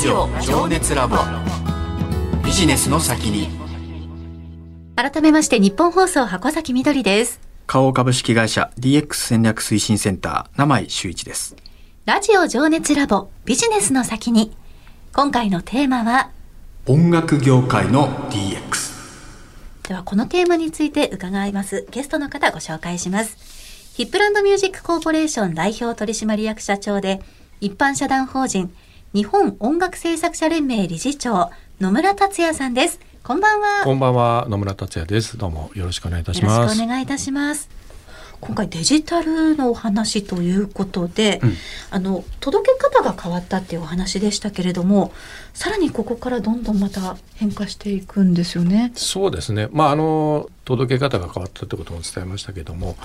ジオ情熱ラボビジネスの先に。改めまして日本放送箱崎みどりです。花王株式会社 DX 戦略推進センター名前修一です。ラジオ情熱ラボビジネスの先に、今回のテーマは音楽業界の DX。 ではこのテーマについて伺いますゲストの方ご紹介します。ヒップランドミュージックコーポレーション代表取締役社長で一般社団法人日本音楽制作者連盟理事長野村達也さんです。こんばんは。こんばんは、野村達也です。どうもよろしくお願いいたします。よろしくお願いいたします。今回デジタルのお話ということで、届け方が変わったっていうお話でしたけれども、さらにここからどんどんまた変化していくんですよね。そうですね、届け方が変わったということも伝えましたけども、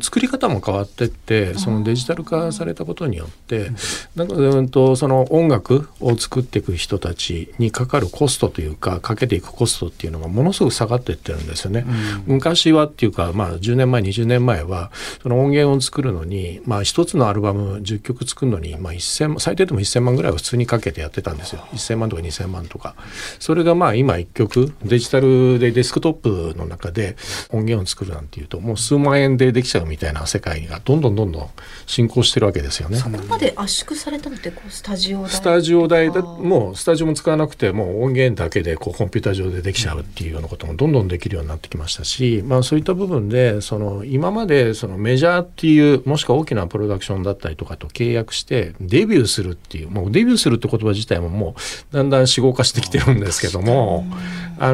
作り方も変わっていって、そのデジタル化されたことによってその音楽を作っていく人たちにかかるコストというか、かけていくコストっていうのがものすごく下がっていってるんですよね、昔はっていうか、10年前20年前はその音源を作るのに、1つのアルバム10曲作るのに、最低でも1000万ぐらいは普通にかけてやってたんですよ。1000万とか2000万とか。それが今1曲デジタルでデスクトップの中で音源を作るなんていうと、もう数万円でできちゃうみたいな世界がどんどん進行してるわけですよね。そこまで圧縮されたのってスタジオ代だ、もうスタジオも使わなくて、もう音源だけでコンピューター上でできちゃうっていうようなこともどんどんできるようになってきましたし、そういった部分で今までメジャーっていう、もしくは大きなプロダクションだったりとかと契約してデビューするっていう、もうデビューするって言葉自体ももうだんだん死語化してきてるんですけども、や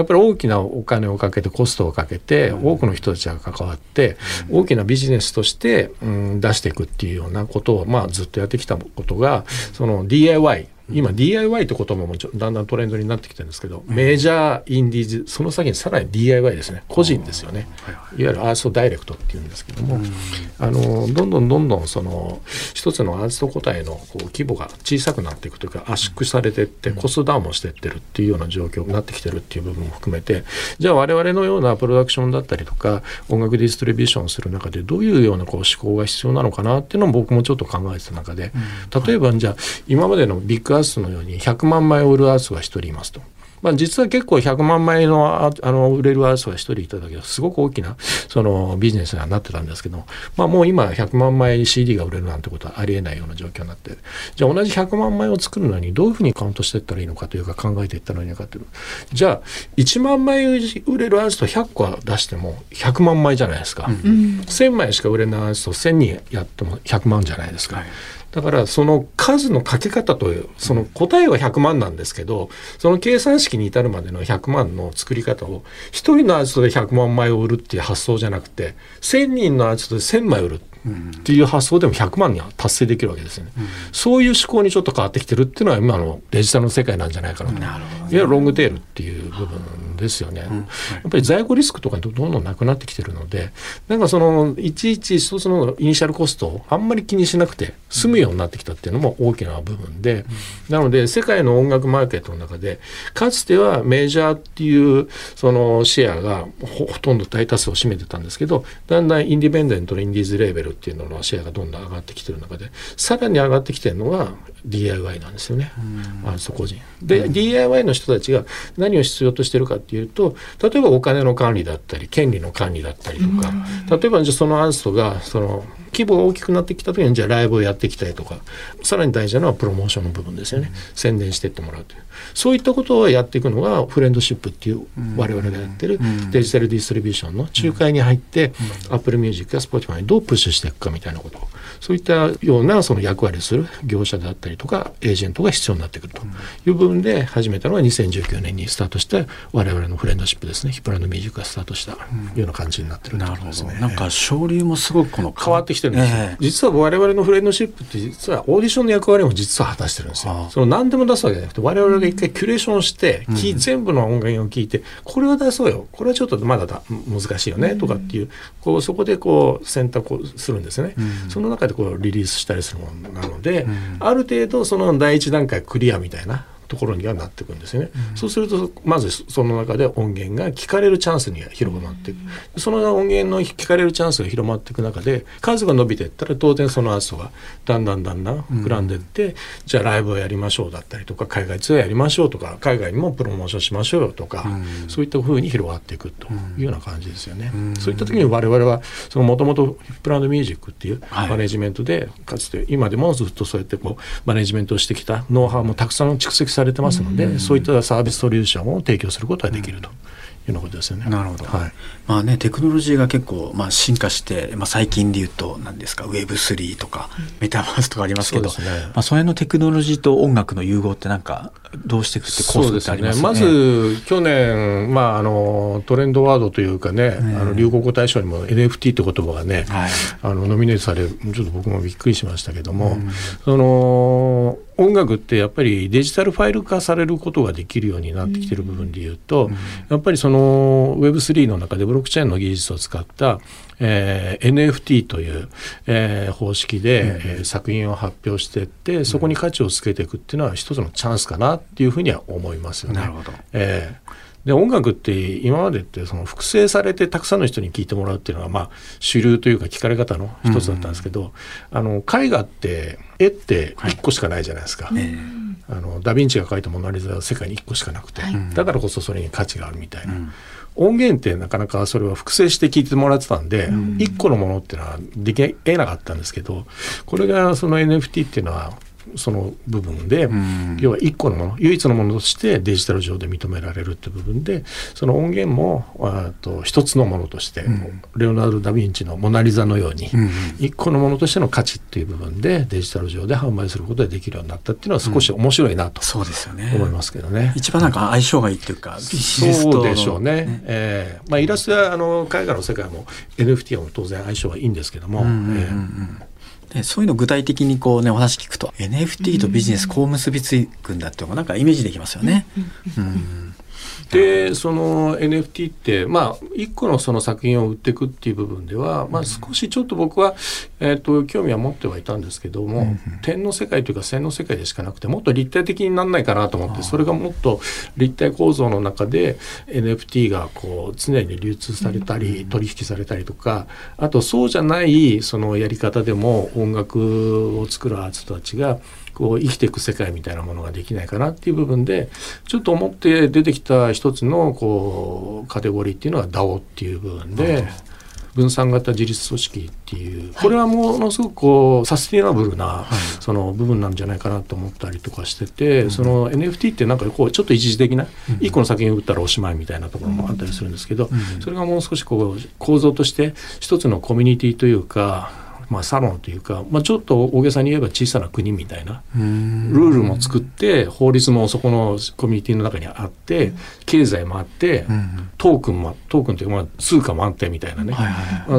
っぱり大きなお金をかけてコストをかけて多くの人たちが関わって大きなビジネスとして、出していくっていうようなことを、ずっとやってきたことが、その DIY、今 DIY って言葉もだんだんトレンドになってきてるんですけど、メジャーインディーズ、その先にさらに DIY ですね、個人ですよね、いわゆるアーストダイレクトっていうんですけども、どんどん一つのアースト個体の規模が小さくなっていくというか、圧縮されていってコストダウンもしていってるっていうような状況になってきてるっていう部分も含めて、じゃあ我々のようなプロダクションだったりとか音楽ディストリビューションする中でどういうような思考が必要なのかなっていうのも僕もちょっと考えてた中で、例えばじゃあ今までのビッグアースのように100万枚売るアースが1人いますと、実は結構100万枚の売れるアースが1人いただけですごく大きなビジネスにはなってたんですけど、もう今100万枚 CD が売れるなんてことはありえないような状況になって、じゃあ同じ100万枚を作るのにどういうふうにカウントしていったらいいのかというか、考えていったらいいのかという、じゃあ1万枚売れるアースと100個は出しても100万枚じゃないですか、1000枚しか売れないアースと1000人やっても100万じゃないですか、だからその数のかけ方という、その答えは100万なんですけど、その計算式に至るまでの100万の作り方を、一人のアーティストで100万枚を売るっていう発想じゃなくて、1000人のアーティストで1000枚売るっていう発想でも100万には達成できるわけですよね、そういう思考にちょっと変わってきてるっていうのは今のデジタルの世界なんじゃないかなと。なるほどね。いわゆるロングテールっていう部分ですよね、やっぱり在庫リスクとかどんどんなくなってきてるので、いちいち一つのイニシャルコストをあんまり気にしなくて済むようになってきたっていうのも大きな部分で、なので世界の音楽マーケットの中でかつてはメジャーっていうシェアがほとんど大多数を占めてたんですけど、だんだんインディペンデントのインディーズレーベルっていうののシェアがどんどん上がってきてる中で、さらに上がってきてるのが DIY なんですよね、個人で、DIY の人たちが何を必要としてるかっていうと、例えばお金の管理だったり権利の管理だったりとか、例えばじゃあそのアーストが規模が大きくなってきた時にじゃあライブをやっていきたいとか、さらに大事なのはプロモーションの部分ですよね、宣伝していってもらうという、そういったことをやっていくのがフレンドシップっていう我々がやってるデジタルディストリビューションの仲介に入って、アップルミュージックや Spotify にどうプッシュしていくかみたいなことを、そういったような役割をする業者だったりとかエージェントが必要になってくるという部分で始めたのが2019年にスタートした我々のフレンドシップですね。ヒップランドミュージックがスタートしたような感じになってるんですね。なんか省流もすごく変わってきてるんですよ。実は我々のフレンドシップって実はオーディションの役割も実は果たしてるんですよ。何でも出すわけじゃなくて、我々が一回キュレーションをして、全部の音源を聞いて、これは出そうよ、これはちょっとまだ難しいよねとかっていう、そこで選択をするんですよね、その中でリリースしたりするものなので、ある程度第一段階クリアみたいなところにはなっていくんですよね、うん、そうするとまずその中で音源が聞かれるチャンスに広まっていく、うん、その音源の聞かれるチャンスが広まっていく中で数が伸びていったら当然そのアーティストがだんだん膨らんでいって、うん、じゃあライブをやりましょうだったりとか海外ツアーやりましょうとか海外にもプロモーションしましょうよとか、うん、そういった風に広がっていくというような感じですよね、うん、そういった時に我々はもともとヒップランドミュージックっていうマネジメントで、はい、かつて今でもずっとそうやってこうマネジメントをしてきたノウハウもたくさん蓄積されてますので、うん、そういったサービスソリューションを提供することができるというようなことですよね。なるほど、はい、まあね、テクノロジーが結構、まあ、進化して、まあ、最近でいうと何ですか Web3 とかメタバースとかありますけど、そうですね、まあ、それのテクノロジーと音楽の融合ってなんかどうしていくって構想ってありますね。まず去年、まあ、トレンドワードというかね、流行語大賞にも NFT って言葉がね、はい、ノミネートされる、ちょっと僕もびっくりしましたけども、うん、その音楽ってやっぱりデジタルファイル化されることができるようになってきてる部分でいうと、うん、やっぱりその Web3 の中でブロックチェーンの技術を使ったNFT という、方式で、作品を発表していってそこに価値をつけていくっていうのは一つのチャンスかなっていうふうには思いますよね。なるほど、で音楽って今までってその複製されてたくさんの人に聴いてもらうっていうのが、まあ、主流というか聞かれ方の一つだったんですけど、うん、絵画って絵って1個しかないじゃないですか、はい、ダヴィンチが描いたモナリザは世界に1個しかなくて、はい、だからこそそれに価値があるみたいな、うん、音源ってなかなかそれは複製して聞いてもらってたんで、うん、1個のものっていうのはでき得なかったんですけど、これがその NFT っていうのはその部分で、うん、要は1個のもの唯一のものとしてデジタル上で認められるって部分で、その音源も一つのものとして、うん、レオナルド・ダ・ヴィンチのモナリザのように、うん、1個のものとしての価値っていう部分でデジタル上で販売することができるようになったっていうのは少し面白いなと、うん、そうですよね、思いますけどね。一番なんか相性がいいっていうか、ビジネスとの、そうでしょうね、ね、まあ、イラストや絵画の世界も NFT も当然相性はいいんですけども、でそういうの具体的にこう、ね、お話聞くと NFT とビジネスこう結びつくんだっていうのがなんかイメージできますよね。うん、でその NFT って、まあ、1個のその作品を売っていくっていう部分では、まあ、少しちょっと僕は、興味は持ってはいたんですけども、うんうん、点の世界というか線の世界でしかなくてもっと立体的にならないかなと思って、それがもっと立体構造の中で NFT がこう常に流通されたり、うん、取引されたりとか、あとそうじゃないそのやり方でも音楽を作るアーティストたちがこう生きていく世界みたいなものができないかなっていう部分でちょっと思って出てきた一つのこうカテゴリーっていうのは DAO っていう部分で、分散型自立組織っていう、これはものすごくこうサスティナブルなその部分なんじゃないかなと思ったりとかしてて、その NFT ってなんかこうちょっと一時的な1個の作品を売ったらおしまいみたいなところもあったりするんですけど、それがもう少しこう構造として一つのコミュニティというか、まあ、サロンというか、まあ、ちょっと大げさに言えば小さな国みたいなルールも作って、法律もそこのコミュニティの中にあって、経済もあって、トークンというか通貨もあってみたいなね、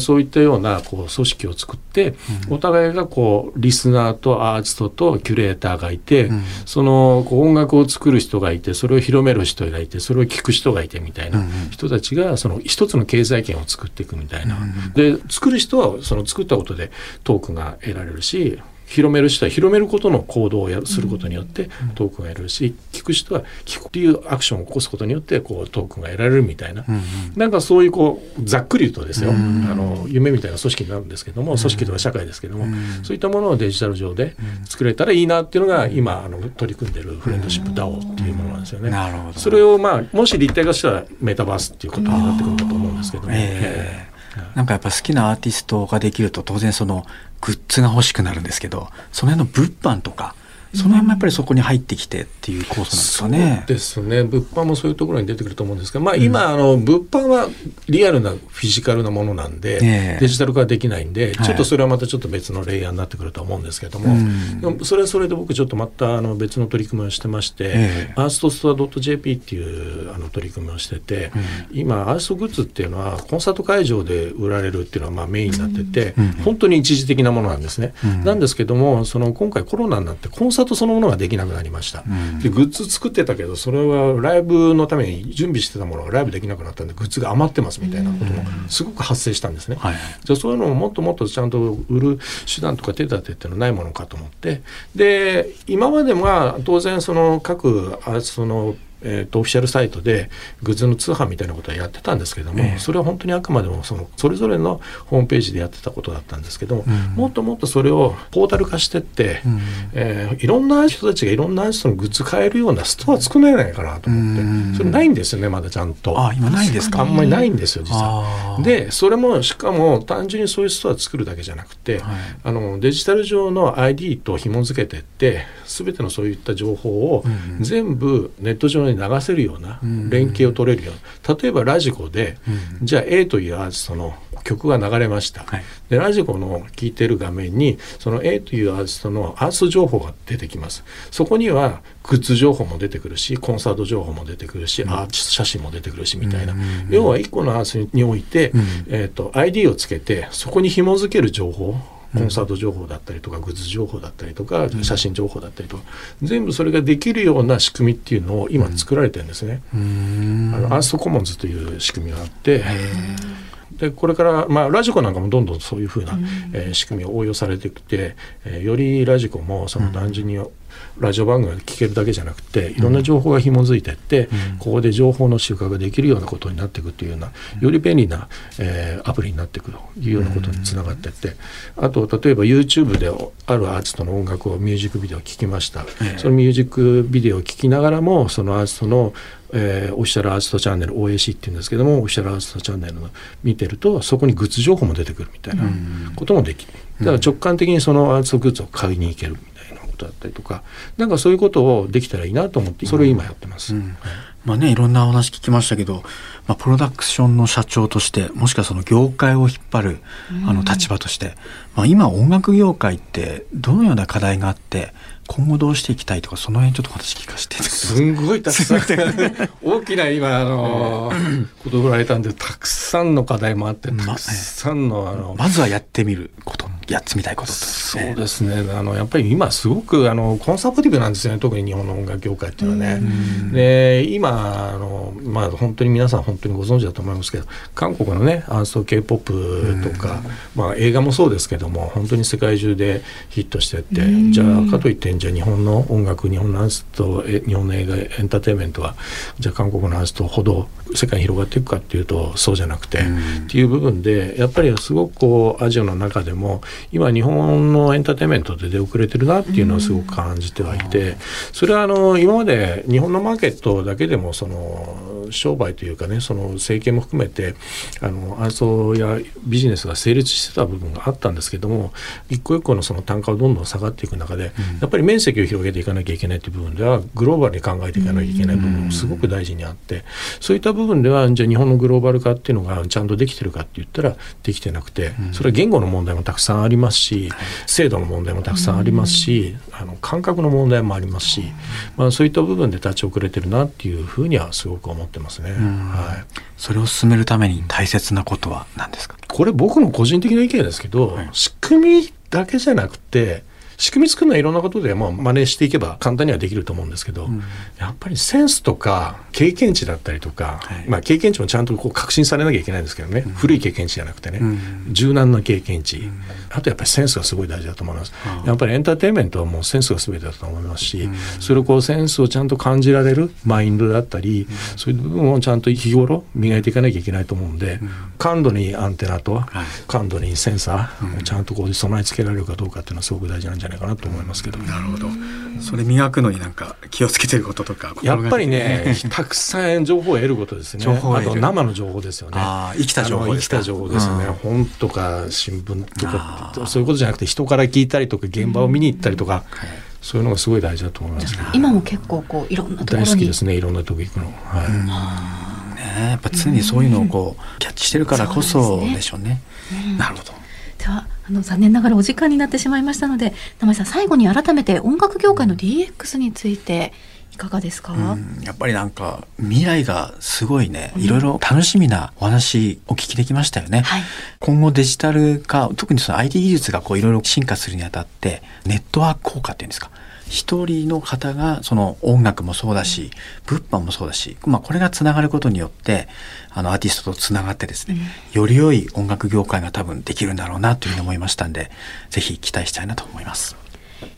そういったようなこう組織を作って、お互いがこうリスナーとアーティストとキュレーターがいて、そのこう音楽を作る人がいて、それを広める人がいて、それを聞く人がいてみたいな人たちがその一つの経済圏を作っていくみたいな。で作る人はその作ったことでトークンが得られるし、広める人は広めることの行動をすることによってトークンが得られるし、聞く人は聞くっていうアクションを起こすことによってこうトークンが得られるみたいな、なんかそういうこうざっくり言うとですよ、夢みたいな組織になるんですけども、組織とか社会ですけども、そういったものをデジタル上で作れたらいいなっていうのが今取り組んでるフレンドシップ DAO っていうものなんですよね。なるほど。それをまあもし立体化したらメタバースっていうことになってくるんだと思うんですけども、なんかやっぱ好きなアーティストができると当然そのグッズが欲しくなるんですけど、その辺の物販とかその辺もやっぱりそこに入ってきてっていう構想なんですかね。そうですね、物販もそういうところに出てくると思うんですけど、まあ、今、物販はリアルなフィジカルなものなんで、デジタル化できないんで、ちょっとそれはまたちょっと別のレイヤーになってくると思うんですけども、でもそれはそれで僕ちょっとまた別の取り組みをしてまして、アーストストア .jp っていう取り組みをしてて、今アーストグッズっていうのはコンサート会場で売られるっていうのはまあメインになってて、本当に一時的なものなんですね。なんですけども、その今回コロナになってコンサートートそのものができなくなりました、うん、でグッズ作ってたけどそれはライブのために準備してたものがライブできなくなったんでグッズが余ってますみたいなこともすごく発生したんですね、うんはい、じゃあそういうのをもっともっとちゃんと売る手段とか手立てってのないものかと思って、で今までは当然その各そのオフィシャルサイトでグッズの通販みたいなことはやってたんですけども、それは本当にあくまでもそれぞれのホームページでやってたことだったんですけども、もっともっとそれをポータル化してって、いろんな人たちがいろんな人のグッズ買えるようなストア作れないかなと思って、それないんですよねまだちゃんと。あ、今ないですか。あんまりないんですよ実は。でそれもしかも単純にそういうストア作るだけじゃなくて、はい、デジタル上の ID と紐付けてって全てのそういった情報を全部ネット上に流せるような連携を取れるような、うんうん、例えばラジコで、うん、じゃあ A というアーティストの曲が流れました、はい、でラジコの聴いてる画面にその A というアーティストのアーティスト情報が出てきます。そこにはグッズ情報も出てくるしコンサート情報も出てくるし、うん、アーティスト写真も出てくるしみたいな、うんうんうん、要は1個のアーティストにおいて、うんID をつけてそこに紐付ける情報、コンサート情報だったりとかグッズ情報だったりとか写真情報だったりとか全部それができるような仕組みっていうのを今作られてるんですね。アーストコモンズという仕組みがあって、でこれから、まあ、ラジコなんかもどんどんそういうふうな、仕組みを応用されてきて、よりラジコもその単純にラジオ番組が聞けるだけじゃなくて、いろんな情報がひもづいていって、ここで情報の収穫ができるようなことになっていくというような、より便利な、アプリになっていくというようなことにつながっていって、あと例えば YouTube であるアーティストの音楽をミュージックビデオを聴きました、そのミュージックビデオを聴きながらもそのアーティストのオフィシャルアーティストチャンネル OAC っていうんですけども、オフィシャルアーティストチャンネルを見てるとそこにグッズ情報も出てくるみたいなこともできる。だから直感的にそのアーティストグッズを買いに行けるみたいなことだったりとか、なんかそういうことをできたらいいなと思ってそれを今やってます、うんうんまあね、いろんなお話聞きましたけど、まあ、プロダクションの社長としてもしくはその業界を引っ張る立場として、まあ、今音楽業界ってどのような課題があって今後どうしていきたいとか、その辺ちょっと話聞かせていただきます。すんごいたくさん大きな今こと振られたんで、たくさんの課題もあってたくさんのまずはやってみることやってみたいことですね。そうですね、やっぱり今すごくコンサバティブなんですよね、特に日本の音楽業界っていうのはね。で今まあ、本当に皆さん本当にご存知だと思いますけど、韓国のねアースト K-POP とか、まあ、映画もそうですけども本当に世界中でヒットしてって、じゃあかといってじゃあ日本の音楽、日本のアーティスト、日本の映画、エンターテインメントはじゃあ韓国のアーティストほど世界に広がっていくかっていうとそうじゃなくて、っていう部分でやっぱりすごくこうアジアの中でも今日本のエンターテインメントで出遅れてるなっていうのをすごく感じてはいて、それは今まで日本のマーケットだけでもその商売というかね、その政権も含めてアーティストやビジネスが成立してた部分があったんですけども、一個一個のその単価がどんどん下がっていく中でやっぱり面積を広げていかなきゃいけないという部分ではグローバルに考えていかなきゃいけない部分もすごく大事にあって、そういった部分ではじゃあ日本のグローバル化っていうのがちゃんとできてるかって言ったらできてなくて、それは言語の問題もたくさんありますし、制度の問題もたくさんありますし、感覚の問題もありますし、まあ、そういった部分で立ち遅れてるなっていうふうにはすごく思ってますね、はい、それを進めるために大切なことは何ですか。これ僕の個人的な意見ですけど、仕組みだけじゃなくて仕組み作るのはいろんなことでまあ真似していけば簡単にはできると思うんですけど、やっぱりセンスとか経験値だったりとか、まあ経験値もちゃんとこう革新されなきゃいけないんですけどね、古い経験値じゃなくてね、柔軟な経験値、あとやっぱりセンスがすごい大事だと思います。やっぱりエンターテインメントはもうセンスが全てだと思いますし、それをこうセンスをちゃんと感じられるマインドだったり、そういう部分をちゃんと日頃磨いていかなきゃいけないと思うんで、感度にアンテナと感度にセンサーをちゃんとこう備え付けられるかどうかっていうのはすごく大事なんじゃないじゃないかなと思いますけど。なるほど。それ磨くのになんか気をつけてることとかやっぱりねたくさん情報を得ることですね。あと生の情報ですよね。あ、生きた情報ですか。生きた情報ですよね。本とか新聞とかそういうことじゃなくて人から聞いたりとか現場を見に行ったりとか、そういうのがすごい大事だと思います。今も結構こういろんなところに大好きですね。いろんなとこ行くの、はいね、やっぱ常にそういうのをこうキャッチしてるからこそでしょうね。なるほど。では残念ながらお時間になってしまいましたので、名前さん最後に改めて音楽業界の DX についていかがですか？やっぱりなんか未来がすごいね、いろいろ楽しみなお話お聞きできましたよね、はい、今後デジタル化、特にその IT 技術がこういろいろ進化するにあたってネットワーク効果っていうんですか、一人の方がその音楽もそうだし、物販もそうだし、まあ、これがつながることによってアーティストとつながってですね、より良い音楽業界が多分できるんだろうなというふうに思いましたんで、ぜひ期待したいなと思います。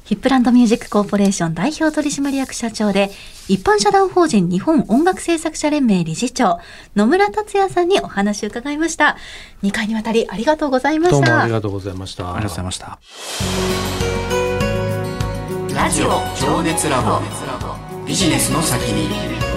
ヒップランドミュージックコーポレーション代表取締役社長で一般社団法人日本音楽制作者連盟理事長野村達也さんにお話を伺いました。2回にわたりありがとうございました。どうもありがとうございました。ありがとうございました。ラジオ情熱ラボ、ビジネスの先に。